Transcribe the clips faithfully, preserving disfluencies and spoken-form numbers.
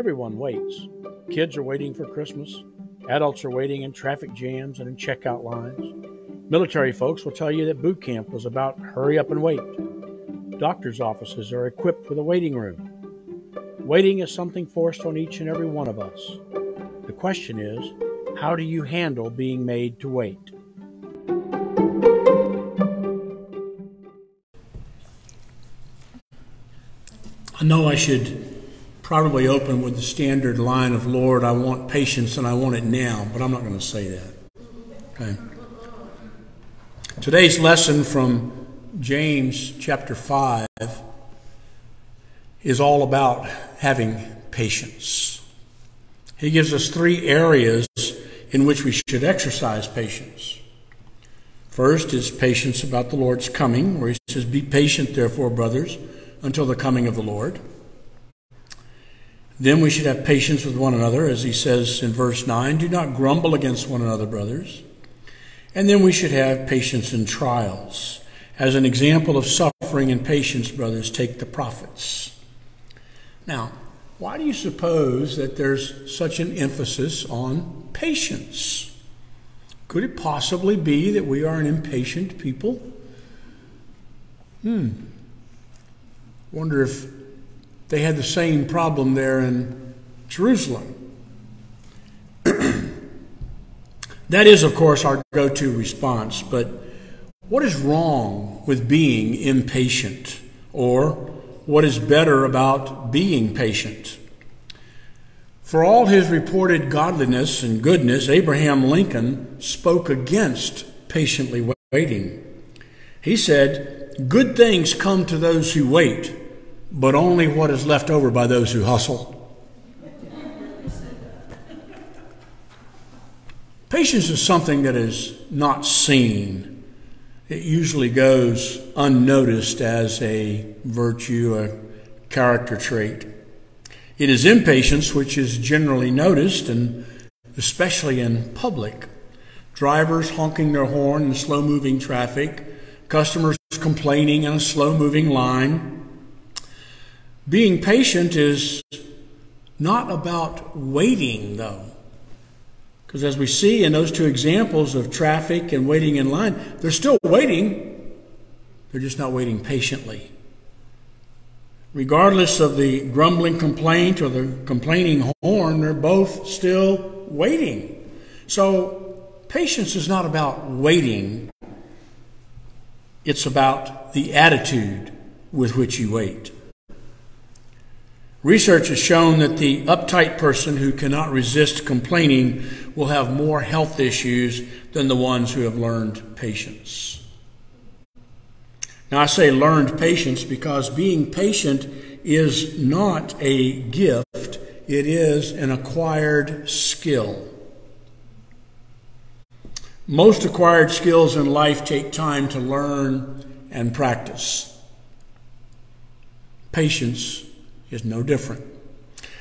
Everyone waits. Kids are waiting for Christmas. Adults are waiting in traffic jams and in checkout lines. Military folks will tell you that boot camp was about hurry up and wait. Doctors' offices are equipped with a waiting room. Waiting is something forced on each and every one of us. The question is, how do you handle being made to wait? I know I should probably open with the standard line of, "Lord, I want patience and I want it now," but I'm not going to say that. Okay. Today's lesson from James chapter five is all about having patience. He gives us three areas in which we should exercise patience. First is patience about the Lord's coming, where he says, "Be patient, therefore, brothers, until the coming of the Lord." Then we should have patience with one another, as he says in verse nine, "Do not grumble against one another, brothers." And then we should have patience in trials. As an example of suffering and patience, brothers, take the prophets. Now, why do you suppose that there's such an emphasis on patience? Could it possibly be that we are an impatient people? Hmm. Wonder if they had the same problem there in Jerusalem. That is, of course, our go-to response, but what is wrong with being impatient? Or what is better about being patient? For all his reported godliness and goodness, Abraham Lincoln spoke against patiently waiting. He said, "Good things come to those who wait, but only what is left over by those who hustle." Patience is something that is not seen. It usually goes unnoticed as a virtue, a character trait. It is impatience which is generally noticed, and especially in public. Drivers honking their horn in slow-moving traffic, customers complaining in a slow-moving line. Being patient is not about waiting, though. Because as we see in those two examples of traffic and waiting in line, they're still waiting. They're just not waiting patiently. Regardless of the grumbling complaint or the complaining horn, they're both still waiting. So patience is not about waiting. It's about the attitude with which you wait. Research has shown that the uptight person who cannot resist complaining will have more health issues than the ones who have learned patience. Now, I say learned patience because being patient is not a gift. It is an acquired skill. Most acquired skills in life take time to learn and practice. Patience is no different.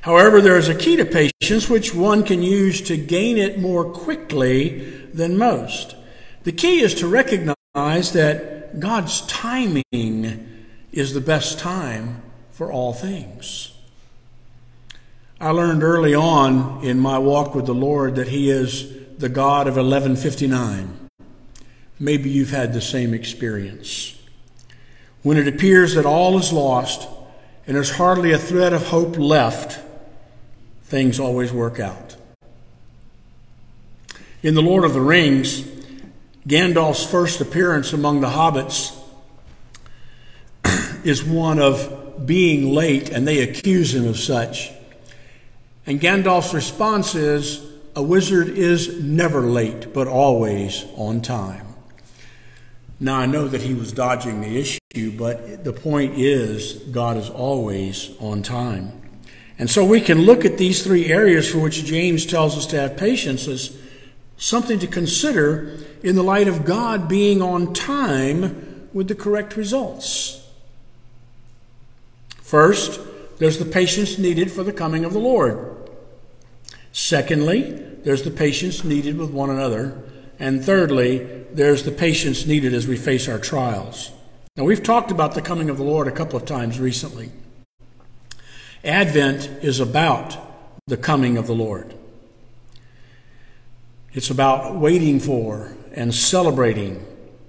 However, there is a key to patience which one can use to gain it more quickly than most. The key is to recognize that God's timing is the best time for all things. I learned early on in my walk with the Lord that He is the God of eleven fifty-nine. Maybe you've had the same experience. When it appears that all is lost, and there's hardly a thread of hope left, things always work out. In The Lord of the Rings, Gandalf's first appearance among the hobbits is one of being late, and they accuse him of such. And Gandalf's response is, "A wizard is never late, but always on time." Now, I know that he was dodging the issue, but the point is, God is always on time. And so we can look at these three areas for which James tells us to have patience as something to consider in the light of God being on time with the correct results. First, there's the patience needed for the coming of the Lord. Secondly, there's the patience needed with one another. And thirdly, there's the patience needed as we face our trials. Now, we've talked about the coming of the Lord a couple of times recently. Advent is about the coming of the Lord. It's about waiting for and celebrating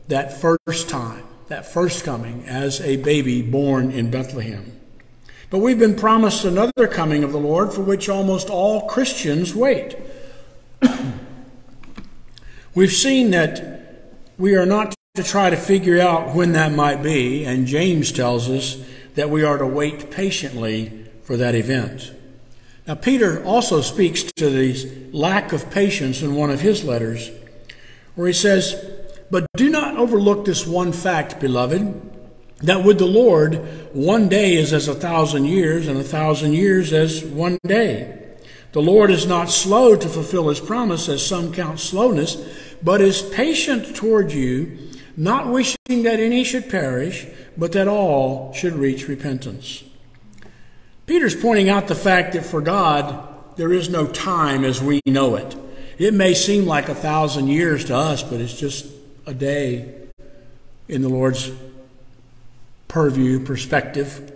that first time, that first coming as a baby born in Bethlehem. But we've been promised another coming of the Lord for which almost all Christians wait. We've seen that we are not to try to figure out when that might be, and James tells us that we are to wait patiently for that event. Now, Peter also speaks to the lack of patience in one of his letters, where he says, "But do not overlook this one fact, beloved, that with the Lord, one day is as a thousand years, and a thousand years as one day. The Lord is not slow to fulfill his promise, as some count slowness, but is patient toward you, not wishing that any should perish, but that all should reach repentance." Peter's pointing out the fact that for God, there is no time as we know it. It may seem like a thousand years to us, but it's just a day in the Lord's purview, perspective.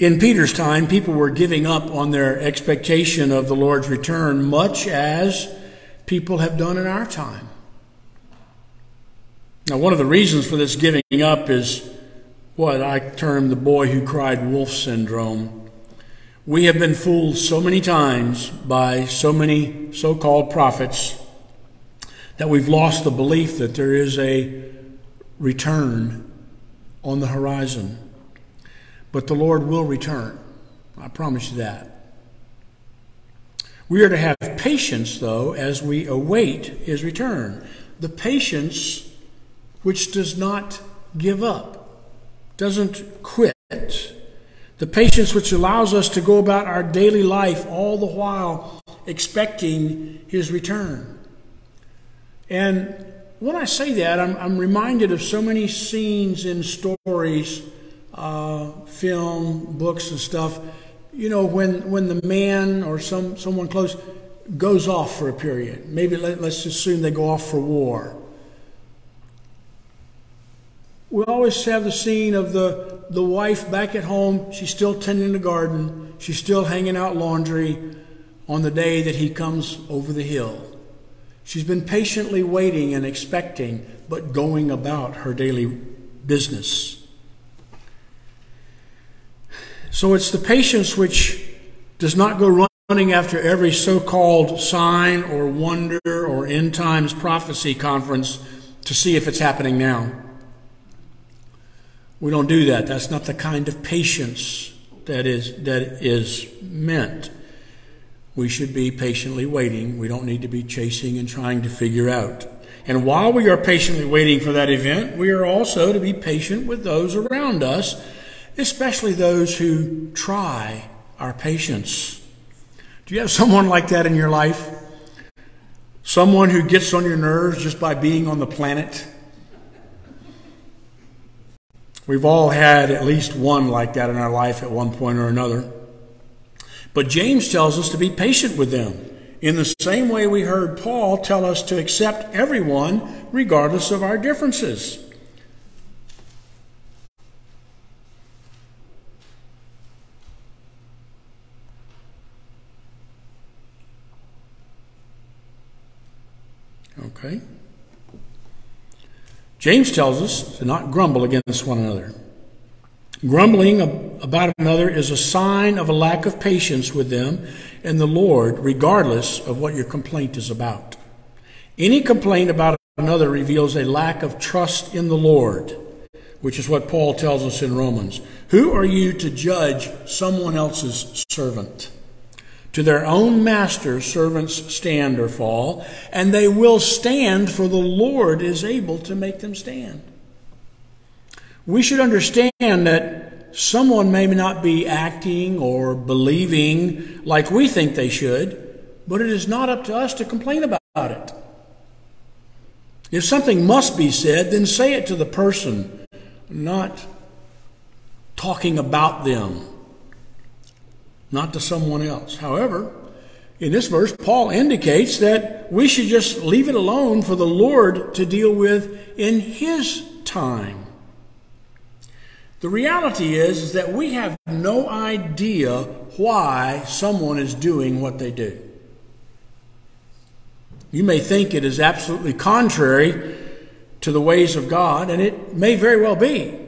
In Peter's time, people were giving up on their expectation of the Lord's return, much as people have done in our time. Now, one of the reasons for this giving up is what I term the boy who cried wolf syndrome. We have been fooled so many times by so many so-called prophets that we've lost the belief that there is a return on the horizon. But the Lord will return. I promise you that. We are to have patience, though, as we await his return. The patience which does not give up, doesn't quit. The patience which allows us to go about our daily life all the while expecting his return. And when I say that, I'm, I'm reminded of so many scenes in stories, uh, film, books and stuff, you know, when, when the man or some, someone close goes off for a period. Maybe let, let's assume they go off for war. We always have the scene of the, the wife back at home. She's still tending the garden. She's still hanging out laundry on the day that he comes over the hill. She's been patiently waiting and expecting, but going about her daily business. So it's the patience which does not go running after every so-called sign or wonder or end times prophecy conference to see if it's happening now. We don't do that. That's not the kind of patience that is, that is meant. We should be patiently waiting. We don't need to be chasing and trying to figure out. And while we are patiently waiting for that event, we are also to be patient with those around us, especially those who try our patience. Do you have someone like that in your life? Someone who gets on your nerves just by being on the planet? We've all had at least one like that in our life at one point or another. But James tells us to be patient with them, in the same way we heard Paul tell us to accept everyone regardless of our differences. Okay. James tells us to not grumble against one another. Grumbling about another is a sign of a lack of patience with them and the Lord, regardless of what your complaint is about. Any complaint about another reveals a lack of trust in the Lord, which is what Paul tells us in Romans. Who are you to judge someone else's servant? To their own master, servants stand or fall, and they will stand, for the Lord is able to make them stand. We should understand that someone may not be acting or believing like we think they should, but it is not up to us to complain about it. If something must be said, then say it to the person, not talking about them, not to someone else. However, in this verse, Paul indicates that we should just leave it alone for the Lord to deal with in his time. The reality is, is that we have no idea why someone is doing what they do. You may think it is absolutely contrary to the ways of God, and it may very well be.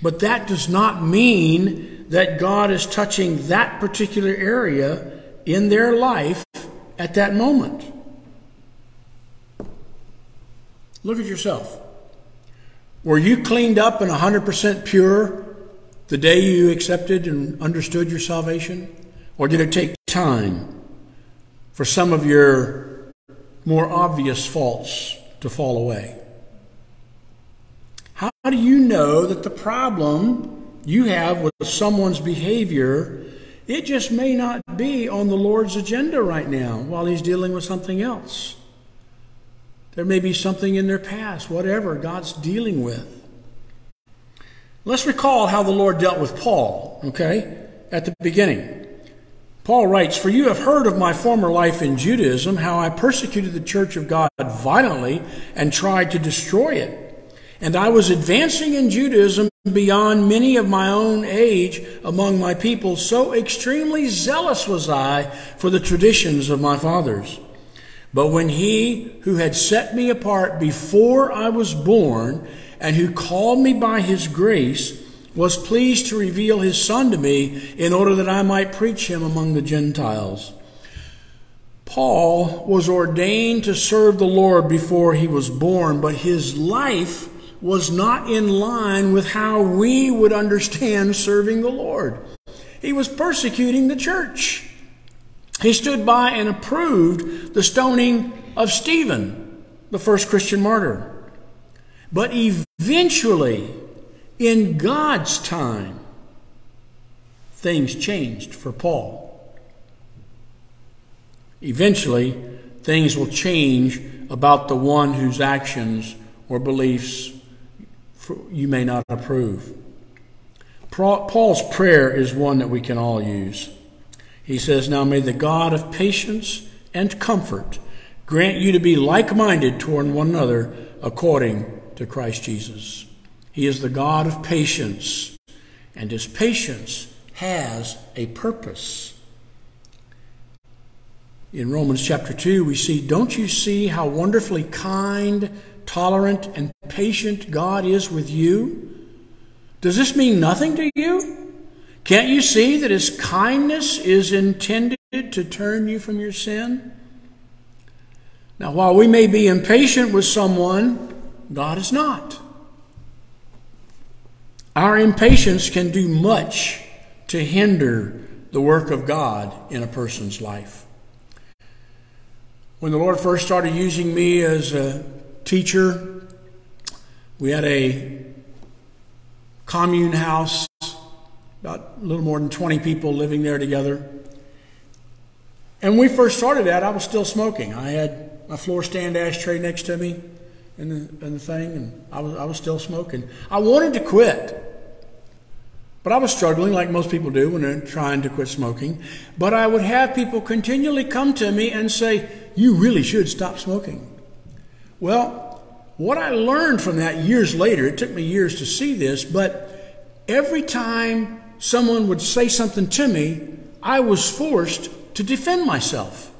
But that does not mean that God is touching that particular area in their life at that moment. Look at yourself. Were you cleaned up and one hundred percent pure the day you accepted and understood your salvation? Or did it take time for some of your more obvious faults to fall away? How do you know that the problem you have with someone's behavior, it just may not be on the Lord's agenda right now while he's dealing with something else? There may be something in their past, whatever God's dealing with. Let's recall how the Lord dealt with Paul, okay, at the beginning. Paul writes, "For you have heard of my former life in Judaism, how I persecuted the church of God violently and tried to destroy it. And I was advancing in Judaism beyond many of my own age among my people, so extremely zealous was I for the traditions of my fathers. But when he who had set me apart before I was born and who called me by his grace was pleased to reveal his son to me in order that I might preach him among the Gentiles." Paul was ordained to serve the Lord before he was born, but his life was not in line with how we would understand serving the Lord. He was persecuting the church. He stood by and approved the stoning of Stephen, the first Christian martyr. But eventually, in God's time, things changed for Paul. Eventually, things will change about the one whose actions or beliefs you may not approve. Paul's prayer is one that we can all use. He says, "Now may the God of patience and comfort grant you to be like-minded toward one another according to Christ Jesus." He is the God of patience, and his patience has a purpose. In Romans chapter two, we see, "Don't you see how wonderfully kind, tolerant, and patient God is with you? Does this mean nothing to you? Can't you see that his kindness is intended to turn you from your sin?" Now, while we may be impatient with someone, God is not. Our impatience can do much to hinder the work of God in a person's life. When the Lord first started using me as a teacher, we had a commune house. About a little more than twenty people living there together. And when we first started that, I was still smoking. I had my floor stand ashtray next to me in the, in the thing, and I was, I was still smoking. I wanted to quit, but I was struggling like most people do when they're trying to quit smoking. But I would have people continually come to me and say, "You really should stop smoking." Well, what I learned from that years later, it took me years to see this, but every time someone would say something to me, I was forced to defend myself.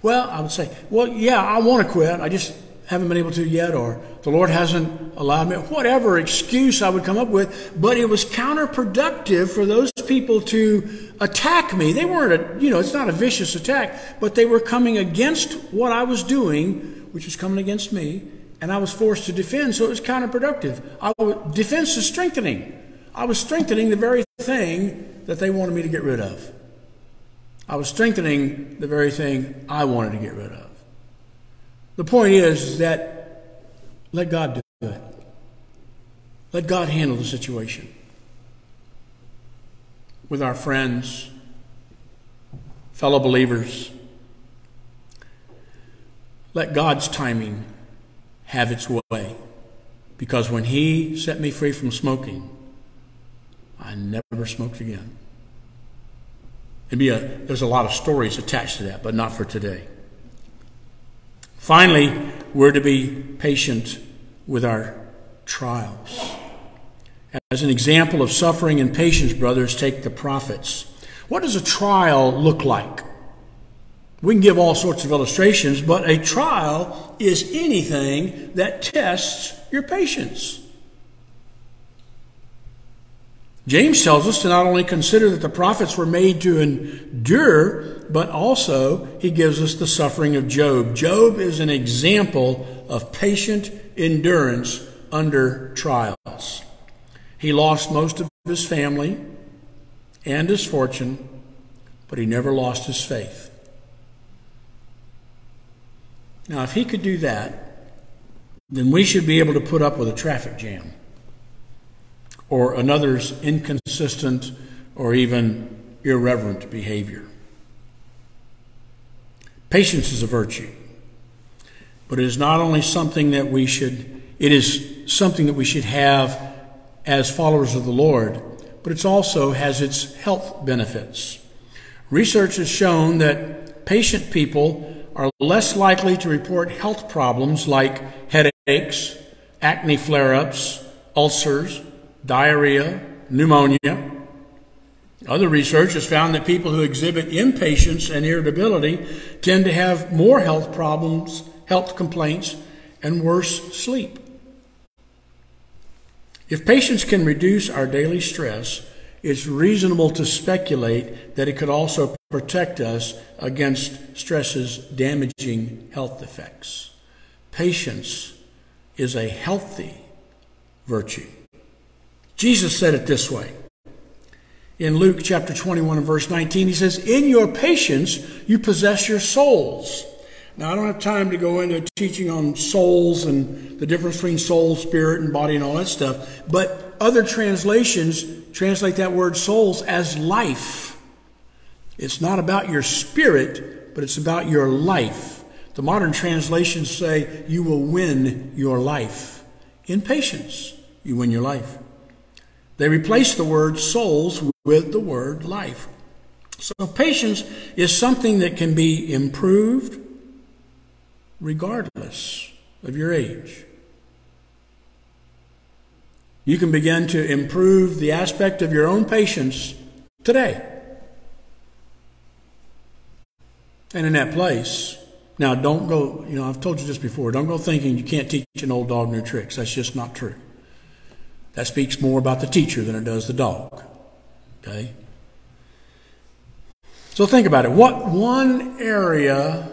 Well, I would say, "Well, yeah, I want to quit. I just haven't been able to yet," or "The Lord hasn't allowed me," whatever excuse I would come up with. But it was counterproductive for those people to attack me. They weren't, a, you know, it's not a vicious attack, but they were coming against what I was doing, which was coming against me. And I was forced to defend, so it was counterproductive. I was, defense is strengthening. I was strengthening the very thing that they wanted me to get rid of. I was strengthening the very thing I wanted to get rid of. The point is that let God do it. Let God handle the situation. With our friends, fellow believers, let God's timing have its way, because when he set me free from smoking, I never smoked again. It'd be a, there's a lot of stories attached to that, but not for today. Finally, we're to be patient with our trials. As an example of suffering and patience, brothers, take the prophets. What does a trial look like? We can give all sorts of illustrations, but a trial is anything that tests your patience. James tells us to not only consider that the prophets were made to endure, but also he gives us the suffering of Job. Job is an example of patient endurance under trials. He lost most of his family and his fortune, but he never lost his faith. Now, if he could do that, then we should be able to put up with a traffic jam or another's inconsistent or even irreverent behavior. Patience is a virtue, but it is not only something that we should, it is something that we should have as followers of the Lord, but it also has its health benefits. Research has shown that patient people are less likely to report health problems like headaches, acne flare-ups, ulcers, diarrhea, pneumonia. Other research has found that people who exhibit impatience and irritability tend to have more health problems, health complaints, and worse sleep. If patience can reduce our daily stress, it's reasonable to speculate that it could also protect us against stress's damaging health effects. Patience is a healthy virtue. Jesus said it this way. In Luke chapter twenty-one and verse nineteen, he says, "In your patience you possess your souls." Now, I don't have time to go into teaching on souls and the difference between soul, spirit, and body and all that stuff, but other translations translate that word souls as life. It's not about your spirit, but it's about your life. The modern translations say you will win your life. In patience, you win your life. They replace the word souls with the word life. So patience is something that can be improved, regardless of your age. You can begin to improve the aspect of your own patience today. And in that place, now don't go, you know, I've told you this before, don't go thinking you can't teach an old dog new tricks. That's just not true. That speaks more about the teacher than it does the dog. Okay? So think about it. What one area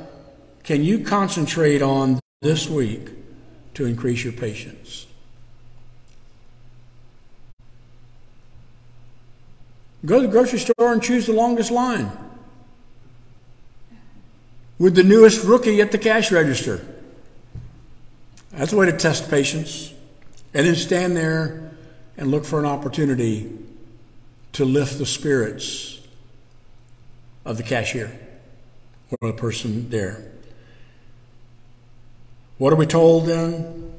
can you concentrate on this week to increase your patience? Go to the grocery store and choose the longest line with the newest rookie at the cash register. That's a way to test patience. And then stand there and look for an opportunity to lift the spirits of the cashier or the person there. What are we told then?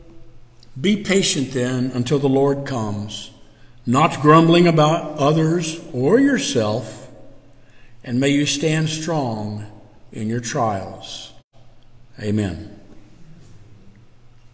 Be patient then until the Lord comes, not grumbling about others or yourself, and may you stand strong in your trials. Amen.